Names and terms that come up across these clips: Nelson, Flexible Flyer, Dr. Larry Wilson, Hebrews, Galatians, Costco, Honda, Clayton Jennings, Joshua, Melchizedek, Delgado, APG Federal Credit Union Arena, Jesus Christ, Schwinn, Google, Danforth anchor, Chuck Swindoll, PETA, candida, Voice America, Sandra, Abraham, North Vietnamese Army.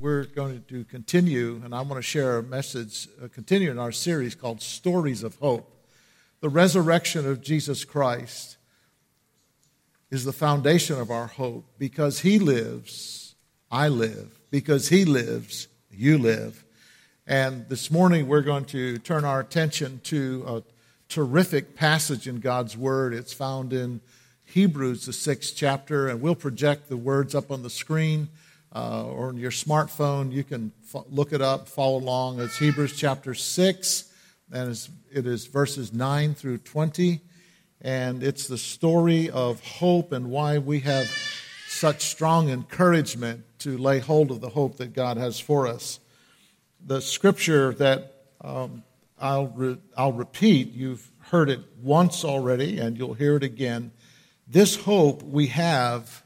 we're going to continue, and I want to share a message, continue in our series called Stories of Hope. The resurrection of Jesus Christ is the foundation of our hope. Because he lives, I live. Because he lives, you live. And this morning we're going to turn our attention to a terrific passage in God's Word. It's found in Hebrews, the 6th chapter, and we'll project the words up on the screen or on your smartphone. You can look it up, follow along. It's Hebrews chapter 6, and it is verses 9 through 20. And it's the story of hope and why we have such strong encouragement to lay hold of the hope that God has for us. The scripture that I'll repeat, you've heard it once already, and you'll hear it again. This hope we have,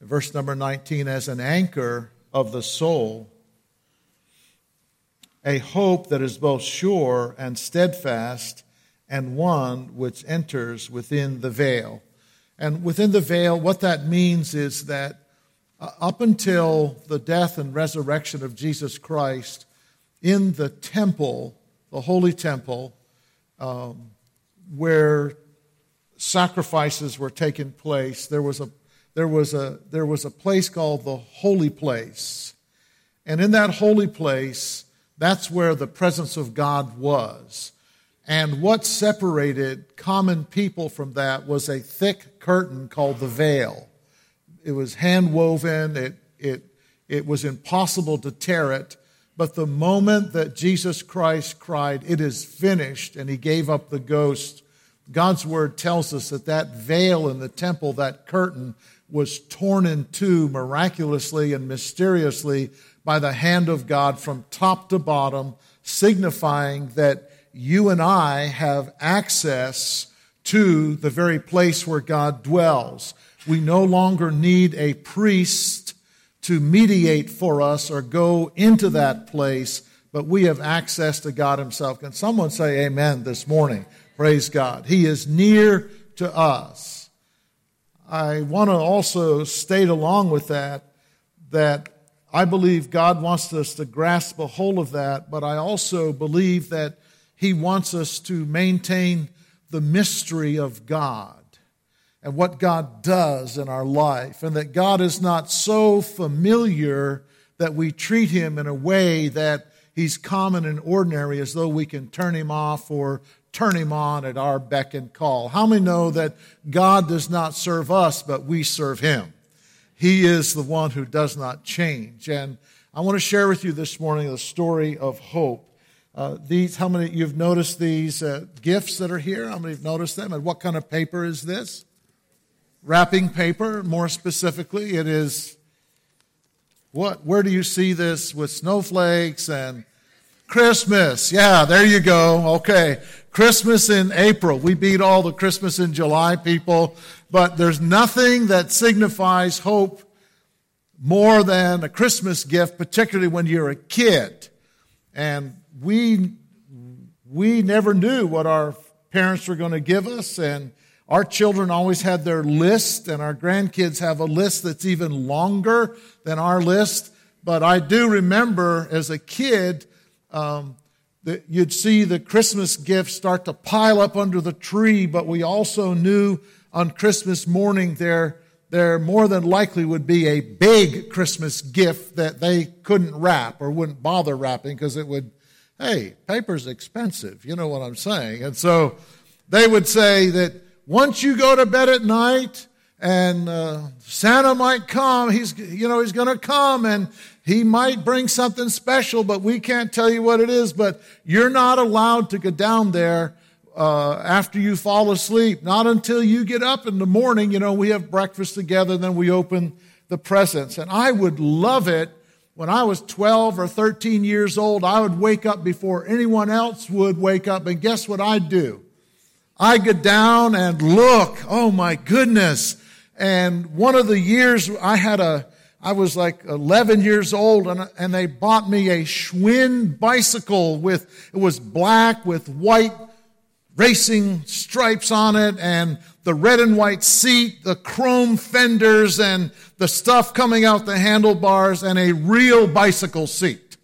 verse number 19, as an anchor of the soul, a hope that is both sure and steadfast, and one which enters within the veil. And within the veil, what that means is that up until the death and resurrection of Jesus Christ, in the temple, the holy temple, where sacrifices were taking place, there was a place called the holy place. And in that holy place, that's where the presence of God was. And what separated common people from that was a thick curtain called the veil. It was hand woven, it was impossible to tear it. But the moment that Jesus Christ cried, "It is finished," and he gave up the ghost, God's Word tells us that that veil in the temple, that curtain, was torn in two miraculously and mysteriously by the hand of God from top to bottom, signifying that you and I have access to the very place where God dwells. We no longer need a priest to mediate for us or go into that place, but we have access to God himself. Can someone say amen this morning? Praise God. He is near to us. I want to also state along with that I believe God wants us to grasp a hold of that, but I also believe that he wants us to maintain the mystery of God and what God does in our life, and that God is not so familiar that we treat him in a way that he's common and ordinary, as though we can turn him off or turn him on at our beck and call. How many know that God does not serve us, but we serve him? He is the one who does not change. And I want to share with you this morning the story of hope. How many of you have noticed these gifts that are here? How many have noticed them? And what kind of paper is this? Wrapping paper, more specifically. It is what? Where do you see this with snowflakes and Christmas? Yeah, there you go. Okay. Christmas in April. We beat all the Christmas in July people, but there's nothing that signifies hope more than a Christmas gift, particularly when you're a kid. And we never knew what our parents were going to give us, and our children always had their list, and our grandkids have a list that's even longer than our list. But I do remember as a kid, that you'd see the Christmas gifts start to pile up under the tree, but we also knew on Christmas morning there more than likely would be a big Christmas gift that they couldn't wrap or wouldn't bother wrapping because it would, hey, paper's expensive, you know what I'm saying. And so they would say that once you go to bed at night, and Santa might come. He's going to come, and he might bring something special, but we can't tell you what it is. But you're not allowed to go down there after you fall asleep. Not until you get up in the morning. You know, we have breakfast together, and then we open the presents. And I would love it when I was 12 or 13 years old. I would wake up before anyone else would wake up, and guess what I'd do? I'd go down and look. Oh my goodness. And one of the years I was like 11 years old, and they bought me a Schwinn bicycle it was black with white racing stripes on it and the red and white seat, the chrome fenders and the stuff coming out the handlebars, and a real bicycle seat.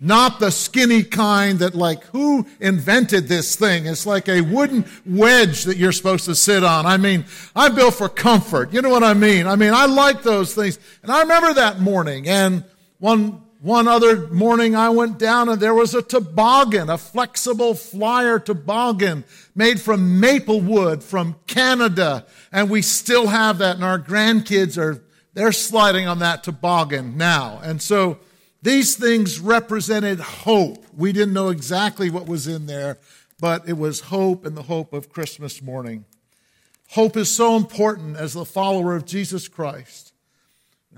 Not the skinny kind that, like, who invented this thing? It's like a wooden wedge that you're supposed to sit on. I mean, I'm built for comfort. You know what I mean? I mean, I like those things. And I remember that morning, and one other morning I went down and there was a toboggan, a Flexible Flyer toboggan made from maple wood from Canada. And we still have that, and our grandkids they're sliding on that toboggan now. And so these things represented hope. We didn't know exactly what was in there, but it was hope, and the hope of Christmas morning. Hope is so important as the follower of Jesus Christ.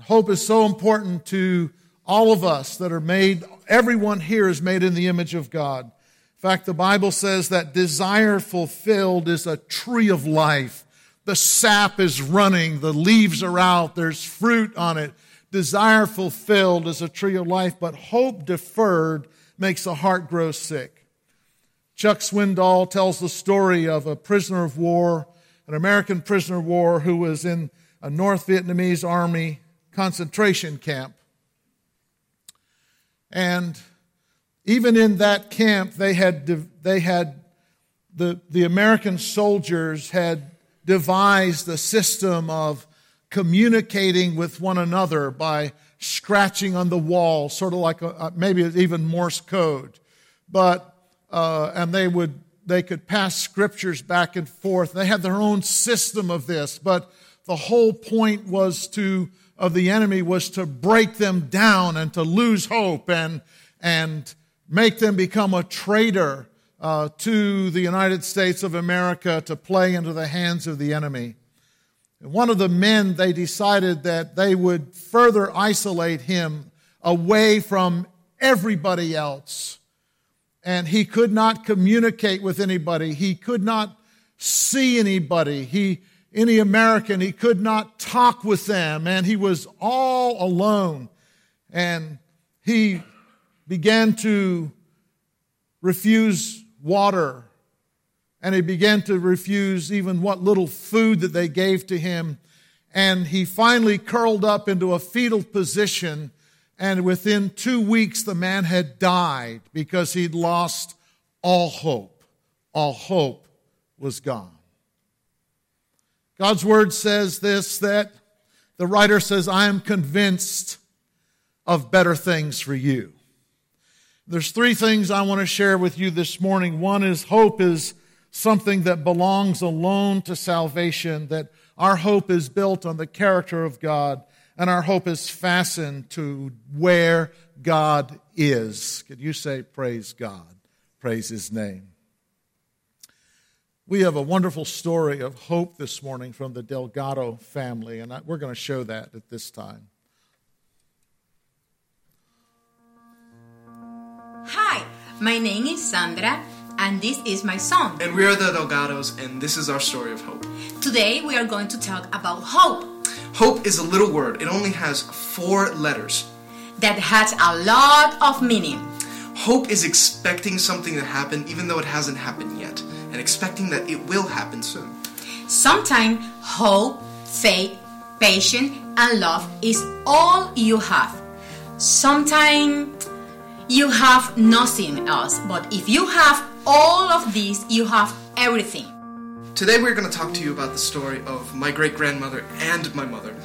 Hope is so important to all of us that are made, everyone here is made in the image of God. In fact, the Bible says that desire fulfilled is a tree of life. The sap is running, the leaves are out, there's fruit on it. Desire fulfilled is a tree of life, but hope deferred makes the heart grow sick. Chuck Swindoll tells the story of a prisoner of war, an American prisoner of war who was in a North Vietnamese Army concentration camp. And even in that camp, the American soldiers had devised a system of communicating with one another by scratching on the wall, sort of like maybe even Morse code. But and they could pass scriptures back and forth. They had their own system of this, but the whole point of the enemy was to break them down and to lose hope and make them become a traitor to the United States of America, to play into the hands of the enemy. And one of the men, they decided that they would further isolate him away from everybody else. And he could not communicate with anybody. He could not see anybody. Any American, he could not talk with them, and he was all alone. And he began to refuse water, and he began to refuse even what little food that they gave to him. And he finally curled up into a fetal position, and within 2 weeks the man had died because he'd lost all hope. All hope was gone. God's word says this, that the writer says, I am convinced of better things for you. There's 3 things I want to share with you this morning. One is hope is something that belongs alone to salvation, that our hope is built on the character of God, and our hope is fastened to where God is. Could you say, praise God, praise His name? We have a wonderful story of hope this morning from the Delgado family, and we're going to show that at this time. Hi, my name is Sandra, and this is my son. And we are the Delgados, and this is our story of hope. Today we are going to talk about hope. Hope is a little word. It only has 4 letters. That has a lot of meaning. Hope is expecting something to happen even though it hasn't happened yet, and expecting that it will happen soon. Sometimes hope, faith, patience, and love is all you have. Sometimes you have nothing else, but if you have all of these, you have everything. Today we're going to talk to you about the story of my great-grandmother and my mother,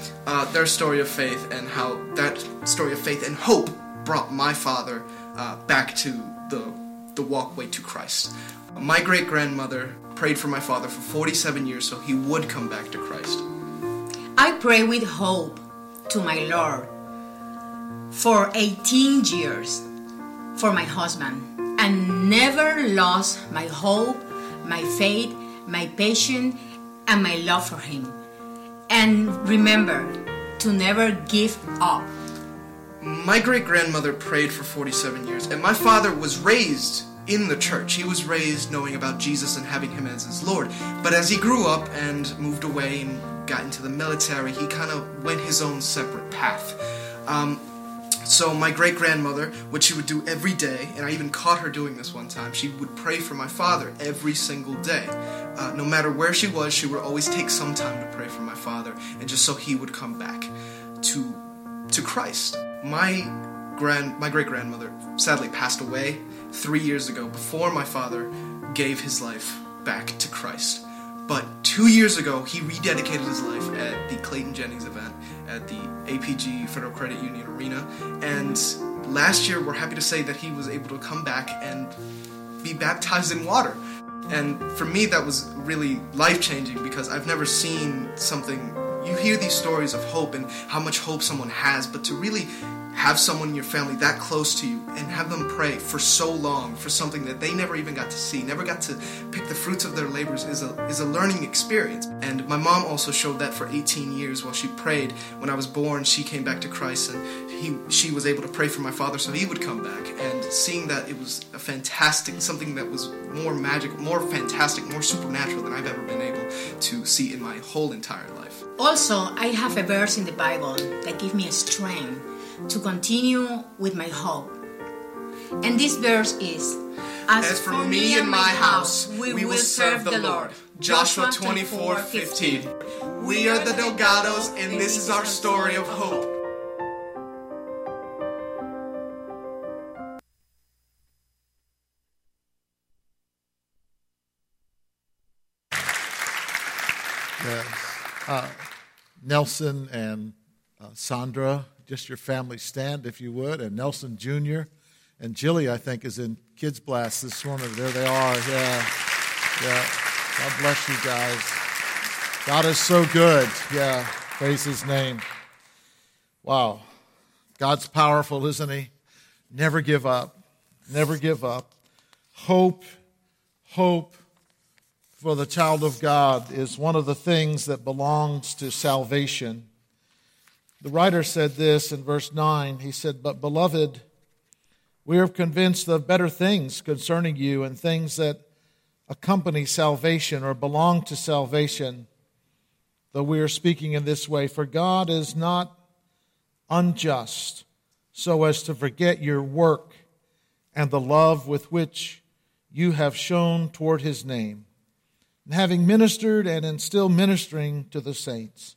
their story of faith, and how that story of faith and hope brought my father back to the walkway to Christ. My great-grandmother prayed for my father for 47 years so he would come back to Christ. I pray with hope to my Lord for 18 years for my husband, and never lost my hope, my faith, my patience, and my love for him. And remember to never give up. My great-grandmother prayed for 47 years, and my father was raised in the church. He was raised knowing about Jesus and having him as his Lord. But as he grew up and moved away and got into the military, he kind of went his own separate path. So my great-grandmother, what she would do every day, and I even caught her doing this one time, she would pray for my father every single day. No matter where she was, she would always take some time to pray for my father, and just so he would come back to Christ. My great-grandmother sadly passed away 3 years ago before my father gave his life back to Christ. But 2 years ago, he rededicated his life at the Clayton Jennings event at the APG Federal Credit Union Arena. And last year, we're happy to say that he was able to come back and be baptized in water. And for me, that was really life-changing because I've never seen something. You hear these stories of hope and how much hope someone has, but to really have someone in your family that close to you and have them pray for so long for something that they never even got to see, never got to pick the fruits of their labors is a learning experience. And my mom also showed that for 18 years while she prayed. When I was born, she came back to Christ, and she was able to pray for my father so he would come back. And seeing that, it was a fantastic, something that was more magic, more fantastic, more supernatural than I've ever been able to see in my whole entire life. Also, I have a verse in the Bible that gives me a strength to continue with my hope. And this verse is, As for me and my house, we will serve the Lord. Joshua 24:15. We are the Delgados, and this is our story of hope. Yes. Nelson and Sandra, just your family stand, if you would, and Nelson Jr. And Jilly, I think, is in Kids Blast this morning. There they are, yeah. God bless you guys. God is so good, yeah. Praise His name. Wow. God's powerful, isn't He? Never give up. Never give up. Hope for the child of God is one of the things that belongs to salvation. The writer said this in verse 9. He said, But beloved, we are convinced of better things concerning you and things that accompany salvation or belong to salvation, though we are speaking in this way. For God is not unjust so as to forget your work and the love with which you have shown toward His name, and having ministered and still ministering to the saints.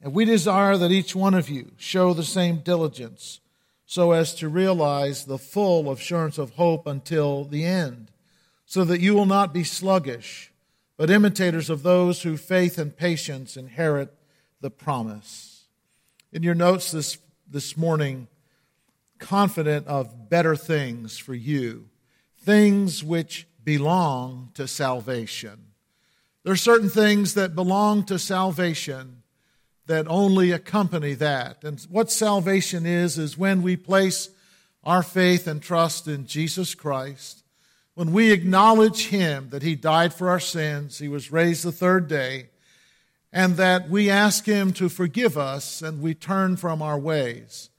And we desire that each one of you show the same diligence so as to realize the full assurance of hope until the end, so that you will not be sluggish, but imitators of those who faith and patience inherit the promise. In your notes this morning, confident of better things for you, things which belong to salvation. There are certain things that belong to salvation that only accompany that. And what salvation is when we place our faith and trust in Jesus Christ, when we acknowledge Him, that He died for our sins, He was raised the third day, and that we ask Him to forgive us and we turn from our ways.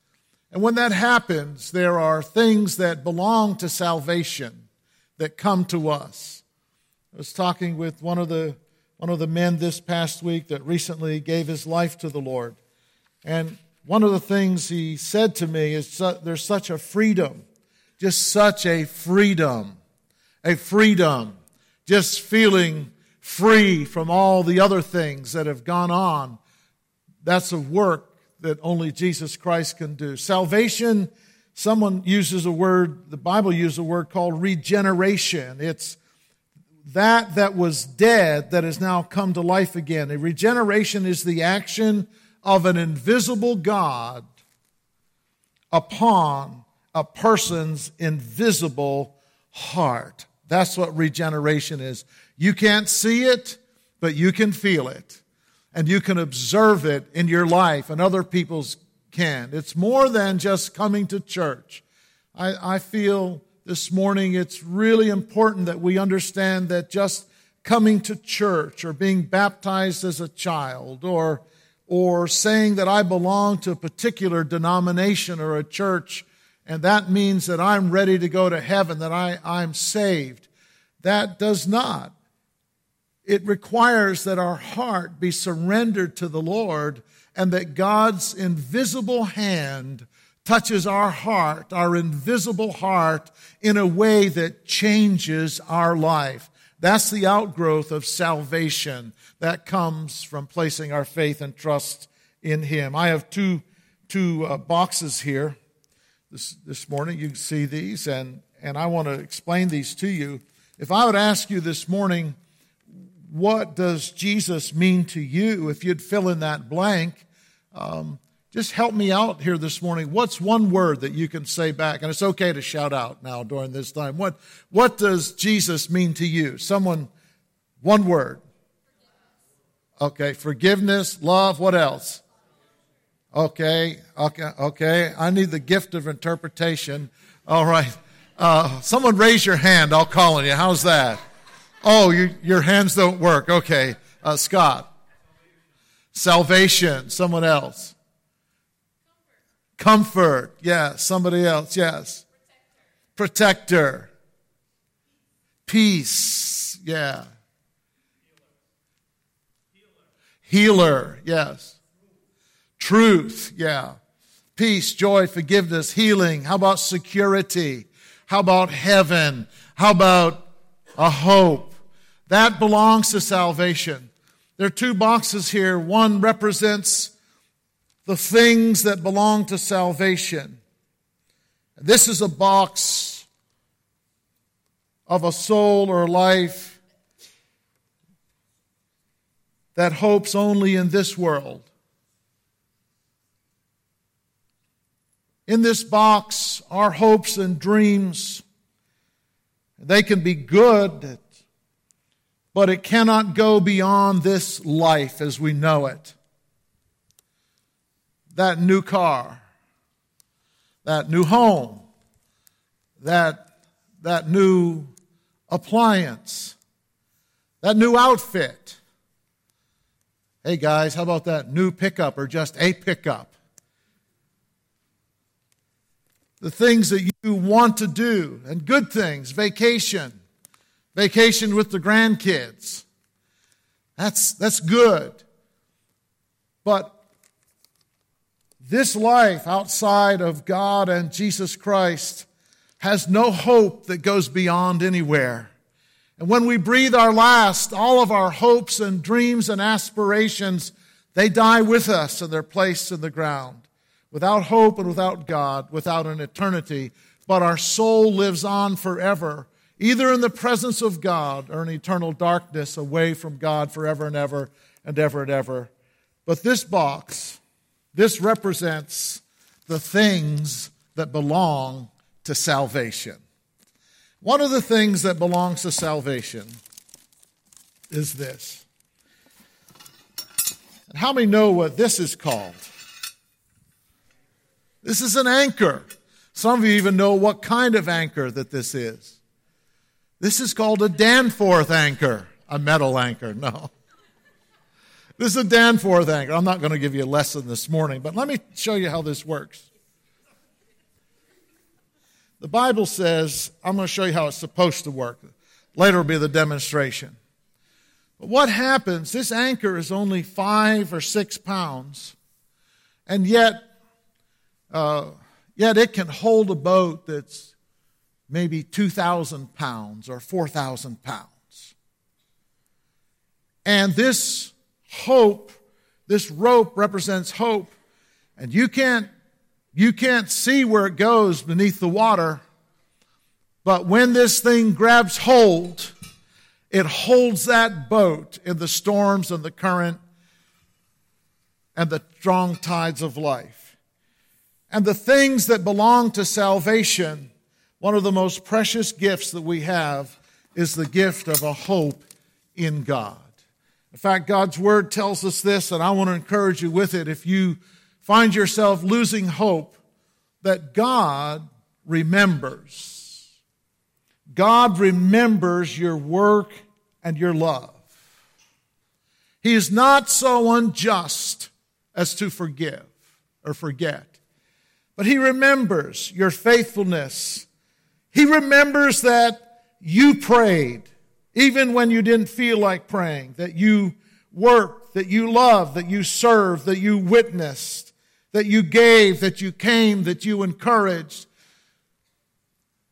And when that happens, there are things that belong to salvation that come to us. I was talking with one of the men this past week that recently gave his life to the Lord. And one of the things he said to me is there's such a freedom, just such a freedom, just feeling free from all the other things that have gone on. That's a work that only Jesus Christ can do. Salvation, someone uses a word, the Bible uses a word called regeneration. It's that was dead that has now come to life again. A regeneration is the action of an invisible God upon a person's invisible heart. That's what regeneration is. You can't see it, but you can feel it. And you can observe it in your life, and other people's can. It's more than just coming to church. I feel this morning, it's really important that we understand that just coming to church or being baptized as a child or saying that I belong to a particular denomination or a church, and that means that I'm ready to go to heaven, that I'm saved. That does not. It requires that our heart be surrendered to the Lord and that God's invisible hand touches our heart, our invisible heart, in a way that changes our life. That's the outgrowth of salvation that comes from placing our faith and trust in Him. I have two boxes here this morning. You can see these, and I want to explain these to you. If I would ask you this morning, what does Jesus mean to you? If you'd fill in that blank, just help me out here this morning. What's one word that you can say back? And it's okay to shout out now during this time. What does Jesus mean to you? Someone, one word. Okay, forgiveness, love, what else? Okay. I need the gift of interpretation. All right. Someone raise your hand. I'll call on you. How's that? Oh, your hands don't work. Okay. Scott. Salvation. Someone else. Comfort. Yes. Somebody else. Yes. Protector. Peace. Yeah. Healer. Yes. Truth. Yeah. Peace, joy, forgiveness, healing. How about security? How about heaven? How about a hope? That belongs to salvation. There are two boxes here. One represents the things that belong to salvation. This is a box of a soul or a life that hopes only in this world. In this box, our hopes and dreams, they can be good, but it cannot go beyond this life as we know it. That new car, that new home, that new appliance, that new outfit. Hey guys, how about that new pickup or just a pickup? The things that you want to do, and good things, vacation with the grandkids. That's good. But this life outside of God and Jesus Christ has no hope that goes beyond anywhere. And when we breathe our last, all of our hopes and dreams and aspirations, they die with us and they're placed in the ground. Without hope and without God, without an eternity, but our soul lives on forever, either in the presence of God or in eternal darkness away from God forever and ever and ever and ever. But this box, this represents the things that belong to salvation. One of the things that belongs to salvation is this. And how many know what this is called? This is an anchor. Some of you even know what kind of anchor that this is. This is called a Danforth anchor, a metal anchor. No. This is a Danforth anchor. I'm not going to give you a lesson this morning, but let me show you how this works. The Bible says, I'm going to show you how it's supposed to work. Later will be the demonstration. But what happens, this anchor is only 5 or 6 pounds, and yet it can hold a boat that's maybe 2,000 pounds or 4,000 pounds. And this hope, this rope represents hope. And you can't see where it goes beneath the water. But when this thing grabs hold, it holds that boat in the storms and the current and the strong tides of life. And the things that belong to salvation, one of the most precious gifts that we have is the gift of a hope in God. In fact, God's Word tells us this, and I want to encourage you with it. If you find yourself losing hope, that God remembers. God remembers your work and your love. He is not so unjust as to forgive or forget. But He remembers your faithfulness. He remembers that you prayed, even when you didn't feel like praying, that you worked, that you loved, that you served, that you witnessed. that you gave, that you came, that you encouraged.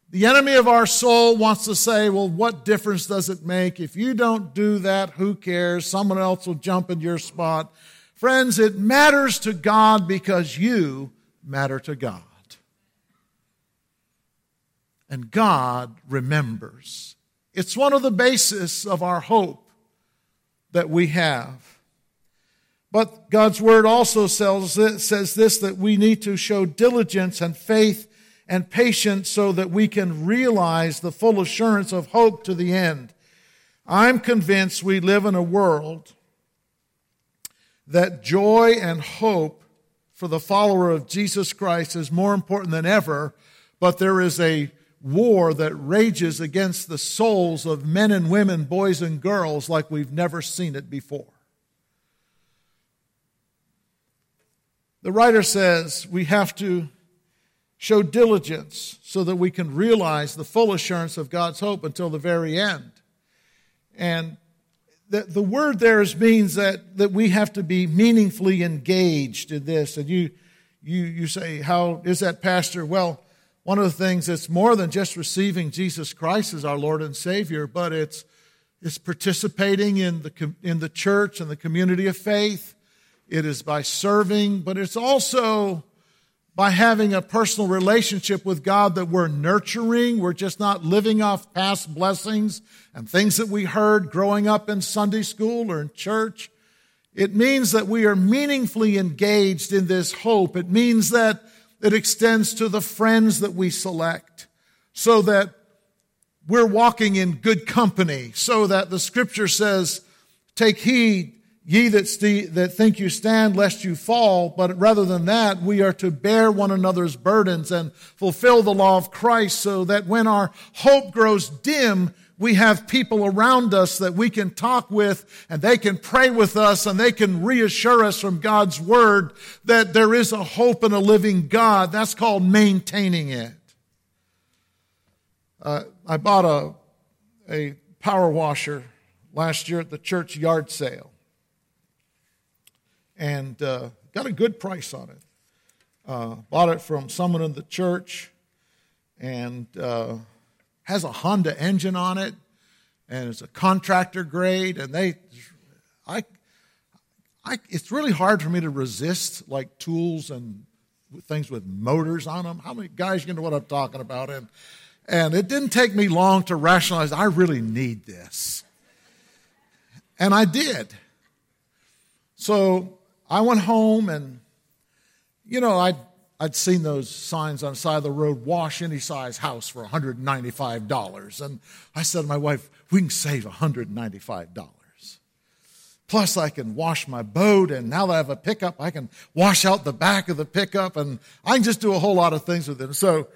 The enemy of our soul wants to say, well, what difference does it make? If you don't do that, who cares? Someone else will jump in your spot. Friends, it matters to God because you matter to God. And God remembers. It's one of the basis of our hope that we have. But God's Word also says this, that we need to show diligence and faith and patience so that we can realize the full assurance of hope to the end. I'm convinced we live in a world that joy and hope for the follower of Jesus Christ is more important than ever, but there is a war that rages against the souls of men and women, boys and girls, like we've never seen it before. The writer says we have to show diligence so that we can realize the full assurance of God's hope until the very end. And the word there means that we have to be meaningfully engaged in this. And you say, how is that, Pastor? Well, one of the things that's more than just receiving Jesus Christ as our Lord and Savior, but it's participating in the church and the community of faith. It is by serving, but it's also by having a personal relationship with God that we're nurturing. We're just not living off past blessings and things that we heard growing up in Sunday school or in church. It means that we are meaningfully engaged in this hope. It means that it extends to the friends that we select so that we're walking in good company, so that the Scripture says, take heed, ye that think you stand, lest you fall. But rather than that, we are to bear one another's burdens and fulfill the law of Christ so that when our hope grows dim, we have people around us that we can talk with, and they can pray with us, and they can reassure us from God's Word that there is a hope in a living God. That's called maintaining it. I bought a power washer last year at the church yard sale, and got a good price on it. Bought it from someone in the church, and has a Honda engine on it, and it's a contractor grade, and it's really hard for me to resist like tools and things with motors on them. How many guys, you know what I'm talking about? And it didn't take me long to rationalize, I really need this. And I did. So I went home, and, you know, I'd seen those signs on the side of the road, wash any size house for $195. And I said to my wife, we can save $195. Plus, I can wash my boat, and now that I have a pickup, I can wash out the back of the pickup, and I can just do a whole lot of things with it. So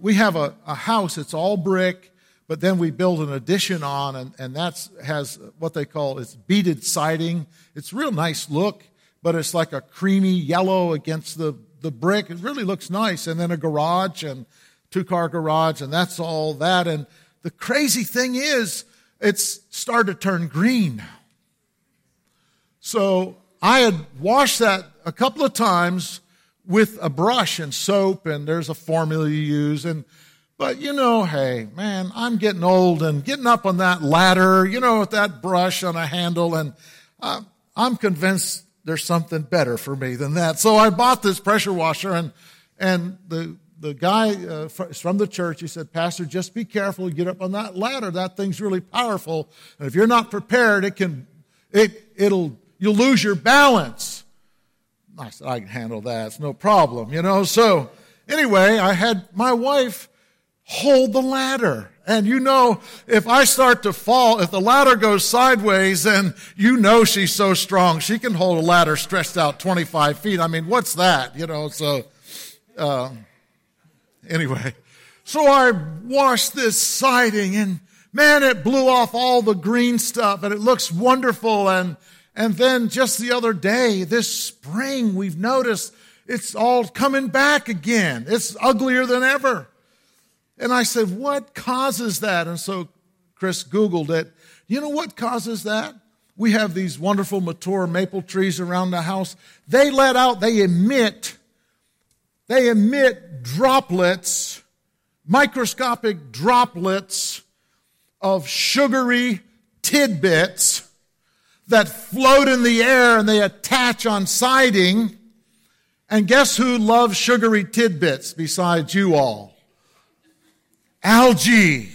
we have a house, it's all brick, but then we build an addition on, and that has what they call, it's beaded siding. It's a real nice look, but it's like a creamy yellow against the brick. It really looks nice. And then a garage, and two-car garage, and that's all that. And the crazy thing is, it's started to turn green. So I had washed that a couple of times with a brush and soap, and there's a formula you use. But, you know, hey, man, I'm getting old and getting up on that ladder, you know, with that brush on a handle, and I'm convinced there's something better for me than that. So I bought this pressure washer, and the guy from the church, he said, Pastor, just be careful. Get up on that ladder. That thing's really powerful. And if you're not prepared, you'll lose your balance. I said, I can handle that. It's no problem, you know. So anyway, I had my wife hold the ladder. And you know, if I start to fall, if the ladder goes sideways, then you know she's so strong. She can hold a ladder stretched out 25 feet. I mean, what's that? You know, so anyway. So I washed this siding, and man, it blew off all the green stuff, and it looks wonderful. And then just the other day, this spring, we've noticed it's all coming back again. It's uglier than ever. And I said, what causes that? And so Chris Googled it. You know what causes that? We have these wonderful mature maple trees around the house. They let out, they emit droplets, microscopic droplets of sugary tidbits that float in the air and they attach on siding. And guess who loves sugary tidbits besides you all? Algae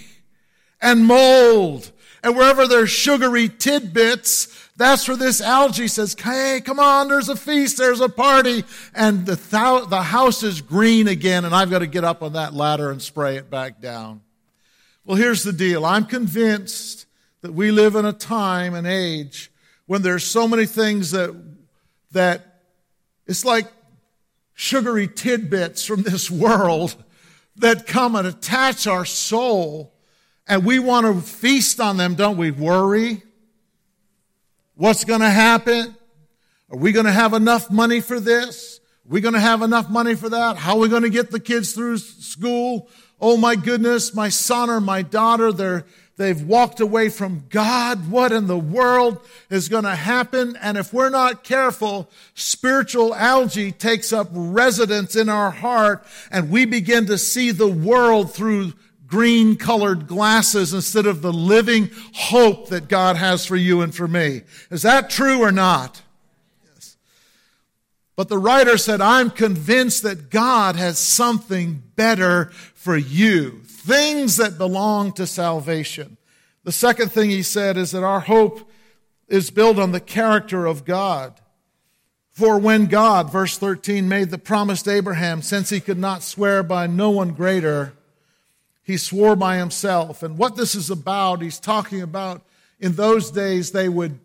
and mold. And wherever there's sugary tidbits, that's where this algae says, hey, come on, there's a feast, there's a party. And the house is green again, and I've got to get up on that ladder and spray it back down. Well, here's the deal. I'm convinced that we live in a time, an age, when there's so many things that it's like sugary tidbits from this world that come and attach our soul. And we want to feast on them, don't we? Worry. What's going to happen? Are we going to have enough money for this? Are we going to have enough money for that? How are we going to get the kids through school? Oh my goodness, my son or my daughter, they've walked away from God. What in the world is going to happen? And if we're not careful, spiritual algae takes up residence in our heart, and we begin to see the world through green-colored glasses instead of the living hope that God has for you and for me. Is that true or not? Yes. But the writer said, I'm convinced that God has something better for you, things that belong to salvation. The second thing he said is that our hope is built on the character of God. For when God, verse 13, made the promise to Abraham, since he could not swear by no one greater, he swore by himself. And what this is about, he's talking about in those days they would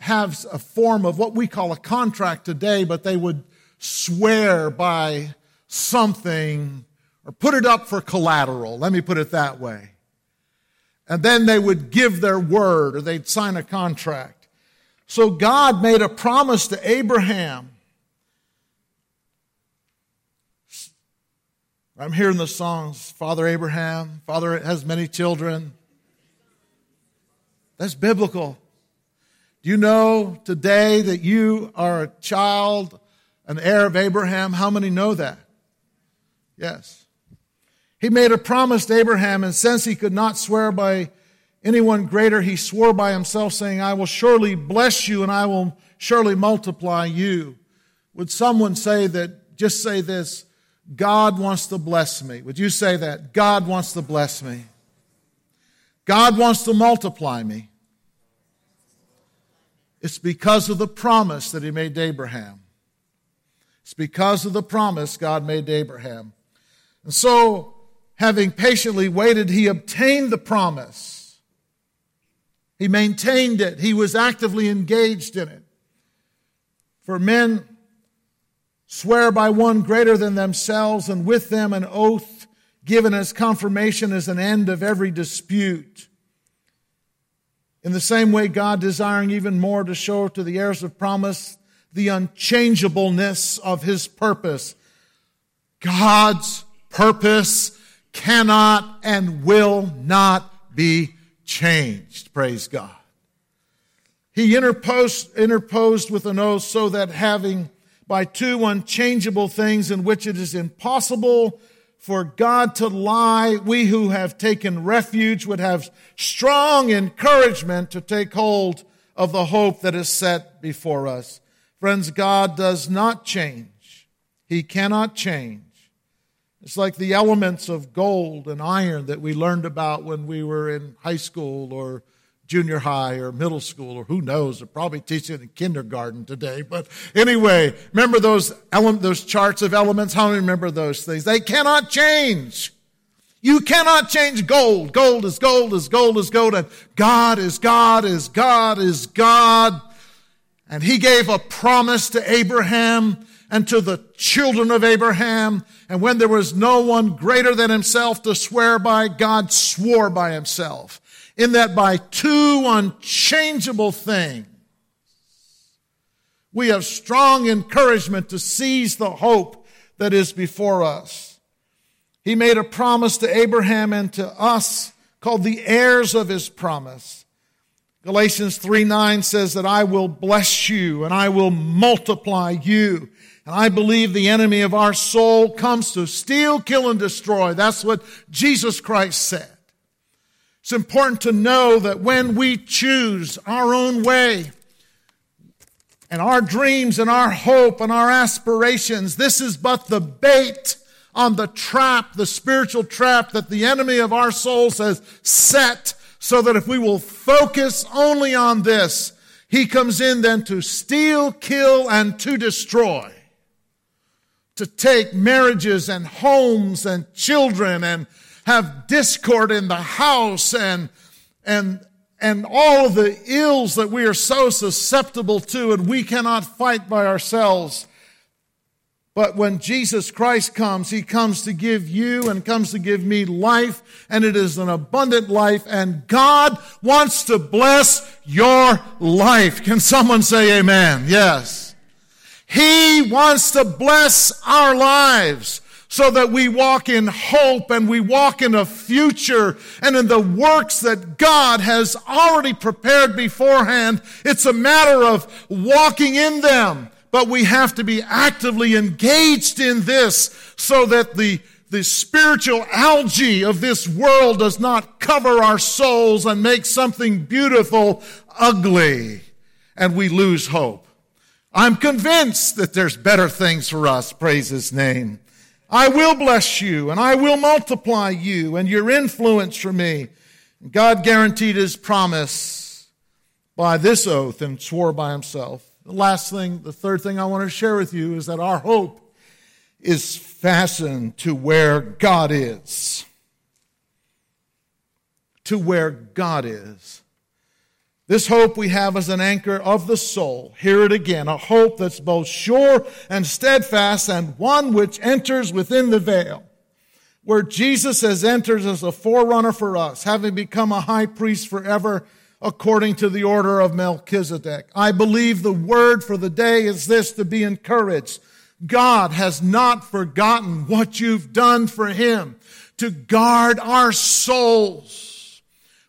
have a form of what we call a contract today, but they would swear by something or put it up for collateral. Let me put it that way. And then they would give their word or they'd sign a contract. So God made a promise to Abraham. I'm hearing the songs, Father Abraham, Father has many children. That's biblical. Do you know today that you are a child, an heir of Abraham? How many know that? Yes. He made a promise to Abraham, and since he could not swear by anyone greater, he swore by himself, saying, I will surely bless you, and I will surely multiply you. Would someone say that, just say this, God wants to bless me. Would you say that? God wants to bless me. God wants to multiply me. It's because of the promise that he made to Abraham. It's because of the promise God made to Abraham. And so, having patiently waited, he obtained the promise. He maintained it. He was actively engaged in it. For men swear by one greater than themselves, and with them an oath given as confirmation is an end of every dispute. In the same way, God, desiring even more to show to the heirs of promise the unchangeableness of his purpose. God's purpose cannot and will not be changed. Praise God. He interposed with an oath so that having by two unchangeable things in which it is impossible for God to lie, we who have taken refuge would have strong encouragement to take hold of the hope that is set before us. Friends, God does not change. He cannot change. It's like the elements of gold and iron that we learned about when we were in high school or junior high or middle school, or who knows, they're probably teaching it in kindergarten today. But anyway, remember those charts of elements? How many remember those things? They cannot change. You cannot change gold. Gold is gold is gold is gold. And God is God is God is God. And he gave a promise to Abraham and to the children of Abraham. And when there was no one greater than himself to swear by, God swore by himself. In that by two unchangeable things, we have strong encouragement to seize the hope that is before us. He made a promise to Abraham and to us called the heirs of his promise. Galatians 3:9 says that I will bless you and I will multiply you. And I believe the enemy of our soul comes to steal, kill, and destroy. That's what Jesus Christ said. It's important to know that when we choose our own way and our dreams and our hope and our aspirations, this is but the bait on the trap, the spiritual trap that the enemy of our souls has set, so that if we will focus only on this, he comes in then to steal, kill, and to destroy. To take marriages and homes and children and have discord in the house and all of the ills that we are so susceptible to and we cannot fight by ourselves. But when Jesus Christ comes, he comes to give you and comes to give me life, and it is an abundant life, and God wants to bless your life. Can someone say amen? Yes. He wants to bless our lives so that we walk in hope and we walk in a future and in the works that God has already prepared beforehand. It's a matter of walking in them. But we have to be actively engaged in this so that the spiritual algae of this world does not cover our souls and make something beautiful ugly, and we lose hope. I'm convinced that there's better things for us, praise his name. I will bless you, and I will multiply you and your influence for me. God guaranteed his promise by this oath and swore by himself. The third thing I want to share with you is that our hope is fastened to where God is. To where God is. This hope we have as an anchor of the soul. Hear it again. A hope that's both sure and steadfast, and one which enters within the veil, where Jesus has entered as a forerunner for us, having become a high priest forever, according to the order of Melchizedek. I believe the word for the day is this: to be encouraged. God has not forgotten what you've done for him. To guard our souls,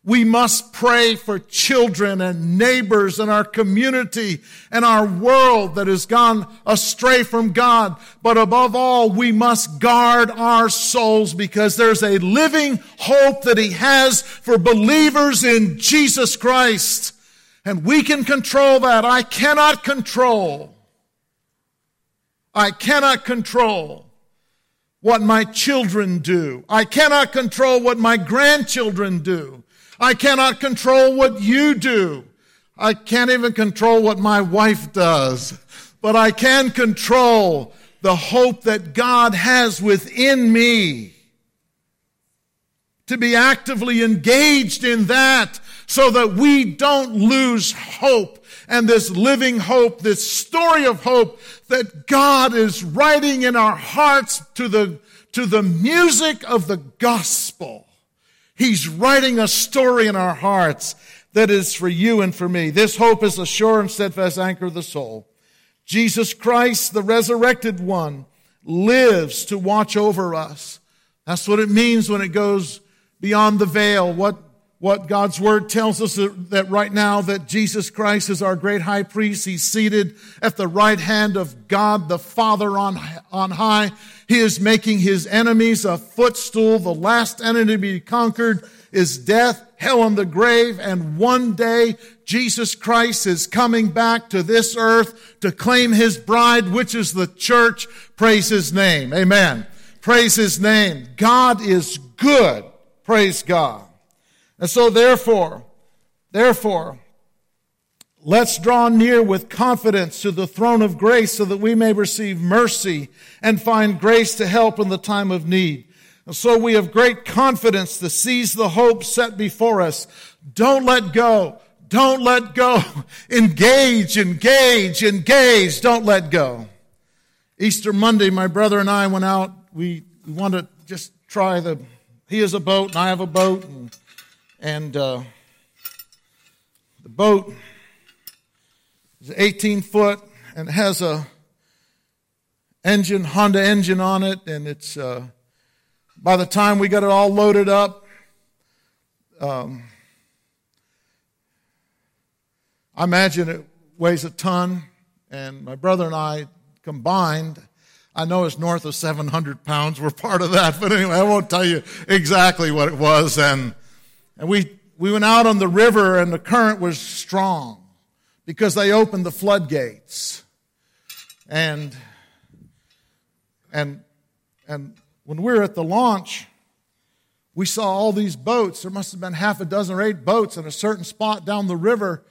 we must pray for children and neighbors and our community and our world that has gone astray from God. But above all, we must guard our souls, because there's a living hope that he has for believers in Jesus Christ. And we can control that. I cannot control. I cannot control what my children do. I cannot control what my grandchildren do. I cannot control what you do. I can't even control what my wife does. But I can control the hope that God has within me. To be actively engaged in that so that we don't lose hope. And this living hope, this story of hope that God is writing in our hearts to the music of the gospel. He's writing a story in our hearts that is for you and for me. This hope is a sure and steadfast anchor of the soul. Jesus Christ, the resurrected one, lives to watch over us. That's what it means when it goes beyond the veil. What God's word tells us that right now, that Jesus Christ is our great high priest. He's seated at the right hand of God the Father on high. He is making his enemies a footstool. The last enemy to be conquered is death, hell, and the grave. And one day, Jesus Christ is coming back to this earth to claim his bride, which is the church. Praise his name. Amen. Praise his name. God is good. Praise God. And so therefore, let's draw near with confidence to the throne of grace so that we may receive mercy and find grace to help in the time of need. And so we have great confidence to seize the hope set before us. Don't let go. Don't let go. Engage. Don't let go. Easter Monday, my brother and I went out. We want to just try he has a boat and I have a boat. And the boat is 18 foot and has a Honda engine on it. And it's by the time we got it all loaded up, I imagine it weighs a ton, and my brother and I combined, I know it's north of 700 pounds. We're part of that, but anyway, I won't tell you exactly what it was. And we went out on the river, and the current was strong because they opened the floodgates. And when we were at the launch, we saw all these boats. There must have been half a dozen or 8 boats in a certain spot down the river.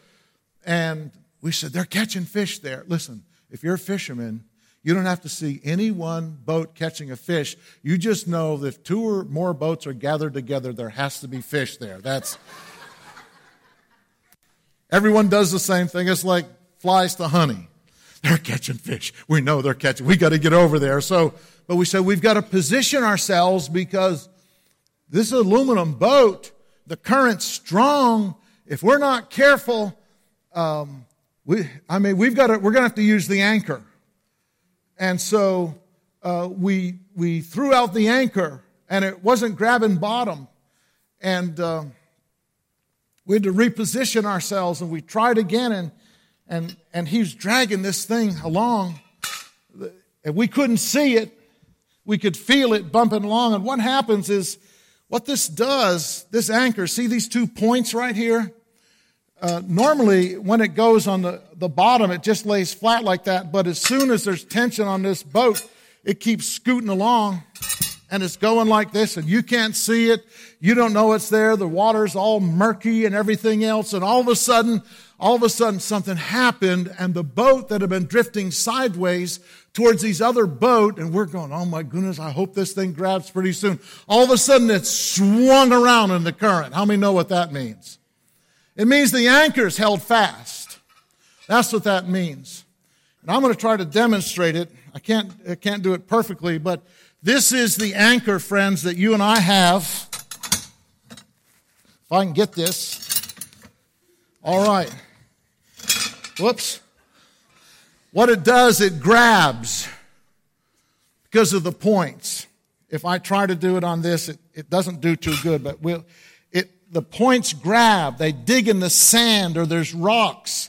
And we said, they're catching fish there. Listen, if you're a fisherman, you don't have to see any one boat catching a fish. You just know that if 2 or more boats are gathered together, there has to be fish there. That's everyone does the same thing. It's like flies to honey. They're catching fish. We know they're catching. We got to get over there. So, but we said we've got to position ourselves because this aluminum boat, the current's strong. If we're not careful, we're going to have to use the anchor. And so we threw out the anchor, and it wasn't grabbing bottom. And we had to reposition ourselves, and we tried again, and he was dragging this thing along. And we couldn't see it. We could feel it bumping along. And what happens is, what this does, this anchor, see these 2 points right here? Normally, when it goes on the bottom, it just lays flat like that. But as soon as there's tension on this boat, it keeps scooting along, and it's going like this, and you can't see it. You don't know it's there. The water's all murky and everything else. And all of a sudden, something happened, and the boat that had been drifting sideways towards these other boat, and we're going, oh, my goodness, I hope this thing grabs pretty soon. All of a sudden, it swung around in the current. How many know what that means? It means the anchor's held fast. That's what that means. And I'm going to try to demonstrate it. I can't do it perfectly, but this is the anchor, friends, that you and I have. If I can get this. All right. Whoops. What it does, it grabs because of the points. If I try to do it on this, it doesn't do too good, but the points grab. They dig in the sand or there's rocks.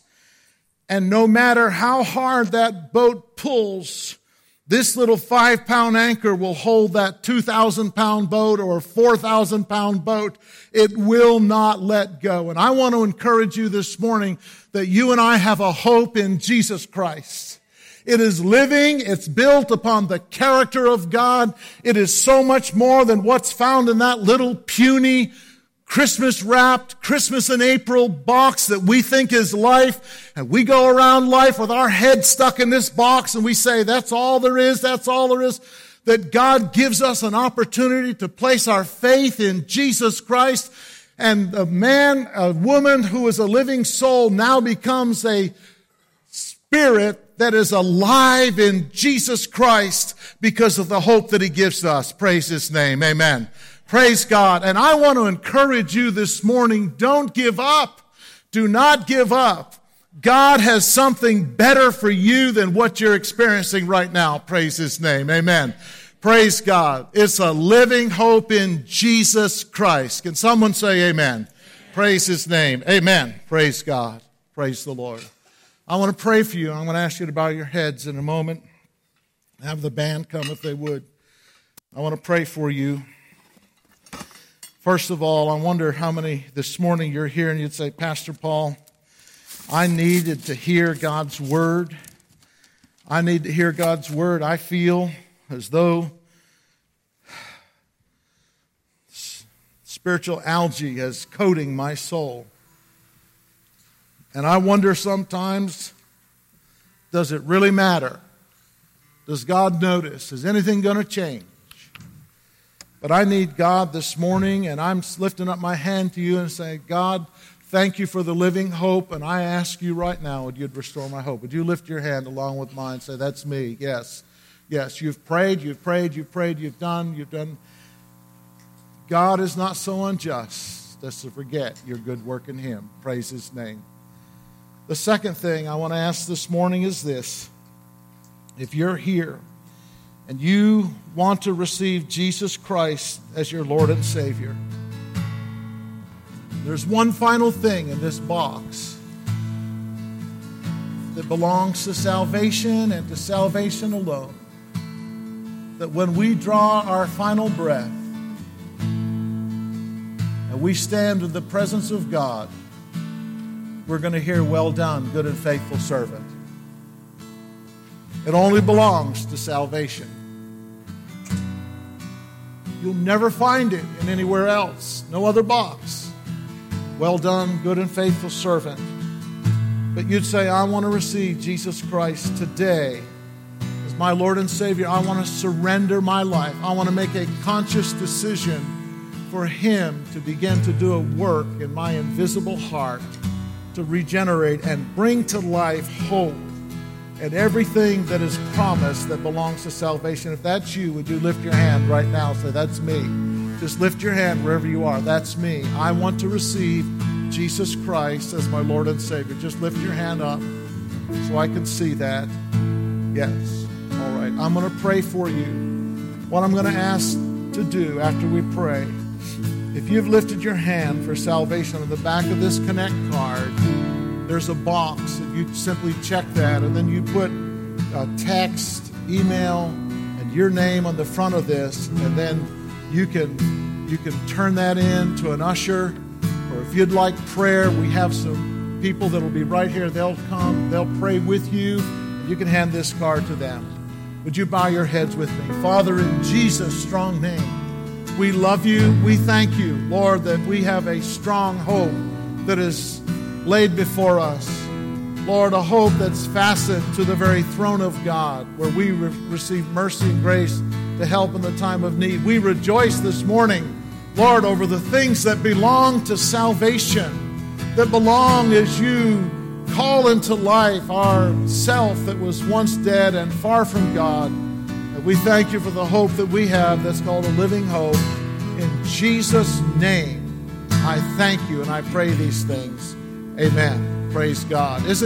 And no matter how hard that boat pulls, this little 5-pound anchor will hold that 2,000-pound boat or 4,000-pound boat. It will not let go. And I want to encourage you this morning that you and I have a hope in Jesus Christ. It is living. It's built upon the character of God. It is so much more than what's found in that little puny Christmas-wrapped, Christmas in April box that we think is life, and we go around life with our head stuck in this box, and we say, that's all there is, that God gives us an opportunity to place our faith in Jesus Christ, and a woman who is a living soul now becomes a spirit that is alive in Jesus Christ because of the hope that He gives us. Praise His name. Amen. Praise God. And I want to encourage you this morning, don't give up. Do not give up. God has something better for you than what you're experiencing right now. Praise His name. Amen. Praise God. It's a living hope in Jesus Christ. Can someone say amen? Praise His name. Amen. Praise God. Praise the Lord. I want to pray for you. I'm going to ask you to bow your heads in a moment. Have the band come if they would. I want to pray for you. First of all, I wonder how many this morning you're here and you'd say, Pastor Paul, I needed to hear God's word. I need to hear God's word. I feel as though spiritual algae is coating my soul. And I wonder sometimes, does it really matter? Does God notice? Is anything going to change? But I need God this morning, and I'm lifting up my hand to you and saying, God, thank you for the living hope, and I ask you right now, would you restore my hope? Would you lift your hand along with mine and say, that's me, yes. Yes, you've prayed, you've done. God is not so unjust as to forget your good work in Him. Praise His name. The second thing I want to ask this morning is this. If you're here, and you want to receive Jesus Christ as your Lord and Savior, there's one final thing in this box. that belongs to salvation and to salvation alone, that when we draw our final breath and we stand in the presence of God, we're going to hear, "Well done, good and faithful servant." It only belongs to salvation. You'll never find it in anywhere else, no other box. "Well done, good and faithful servant." But you'd say, "I want to receive Jesus Christ today as my Lord and Savior. I want to surrender my life. I want to make a conscious decision for Him to begin to do a work in my invisible heart to regenerate and bring to life hope and everything that is promised that belongs to salvation." If that's you, would you lift your hand right now? Say, "That's me." Just lift your hand wherever you are. "That's me. I want to receive Jesus Christ as my Lord and Savior." Just lift your hand up so I can see that. Yes. All right. I'm going to pray for you. What I'm going to ask to do after we pray, if you've lifted your hand for salvation, on the back of this Connect card, there's a box, and you simply check that, and then you put text, email, and your name on the front of this, and then you can turn that in to an usher, or if you'd like prayer, we have some people that'll be right here. They'll come, they'll pray with you, and you can hand this card to them. Would you bow your heads with me? Father, in Jesus' strong name, we love you. We thank you, Lord, that we have a strong hope that is laid before us, Lord, a hope that's fastened to the very throne of God, where we receive mercy and grace to help in the time of need. We rejoice this morning, Lord, over the things that belong to salvation, that belong as you call into life our self that was once dead and far from God. And we thank you for the hope that we have that's called a living hope. In Jesus' name, I thank you and I pray these things. Amen. Praise God. Isn't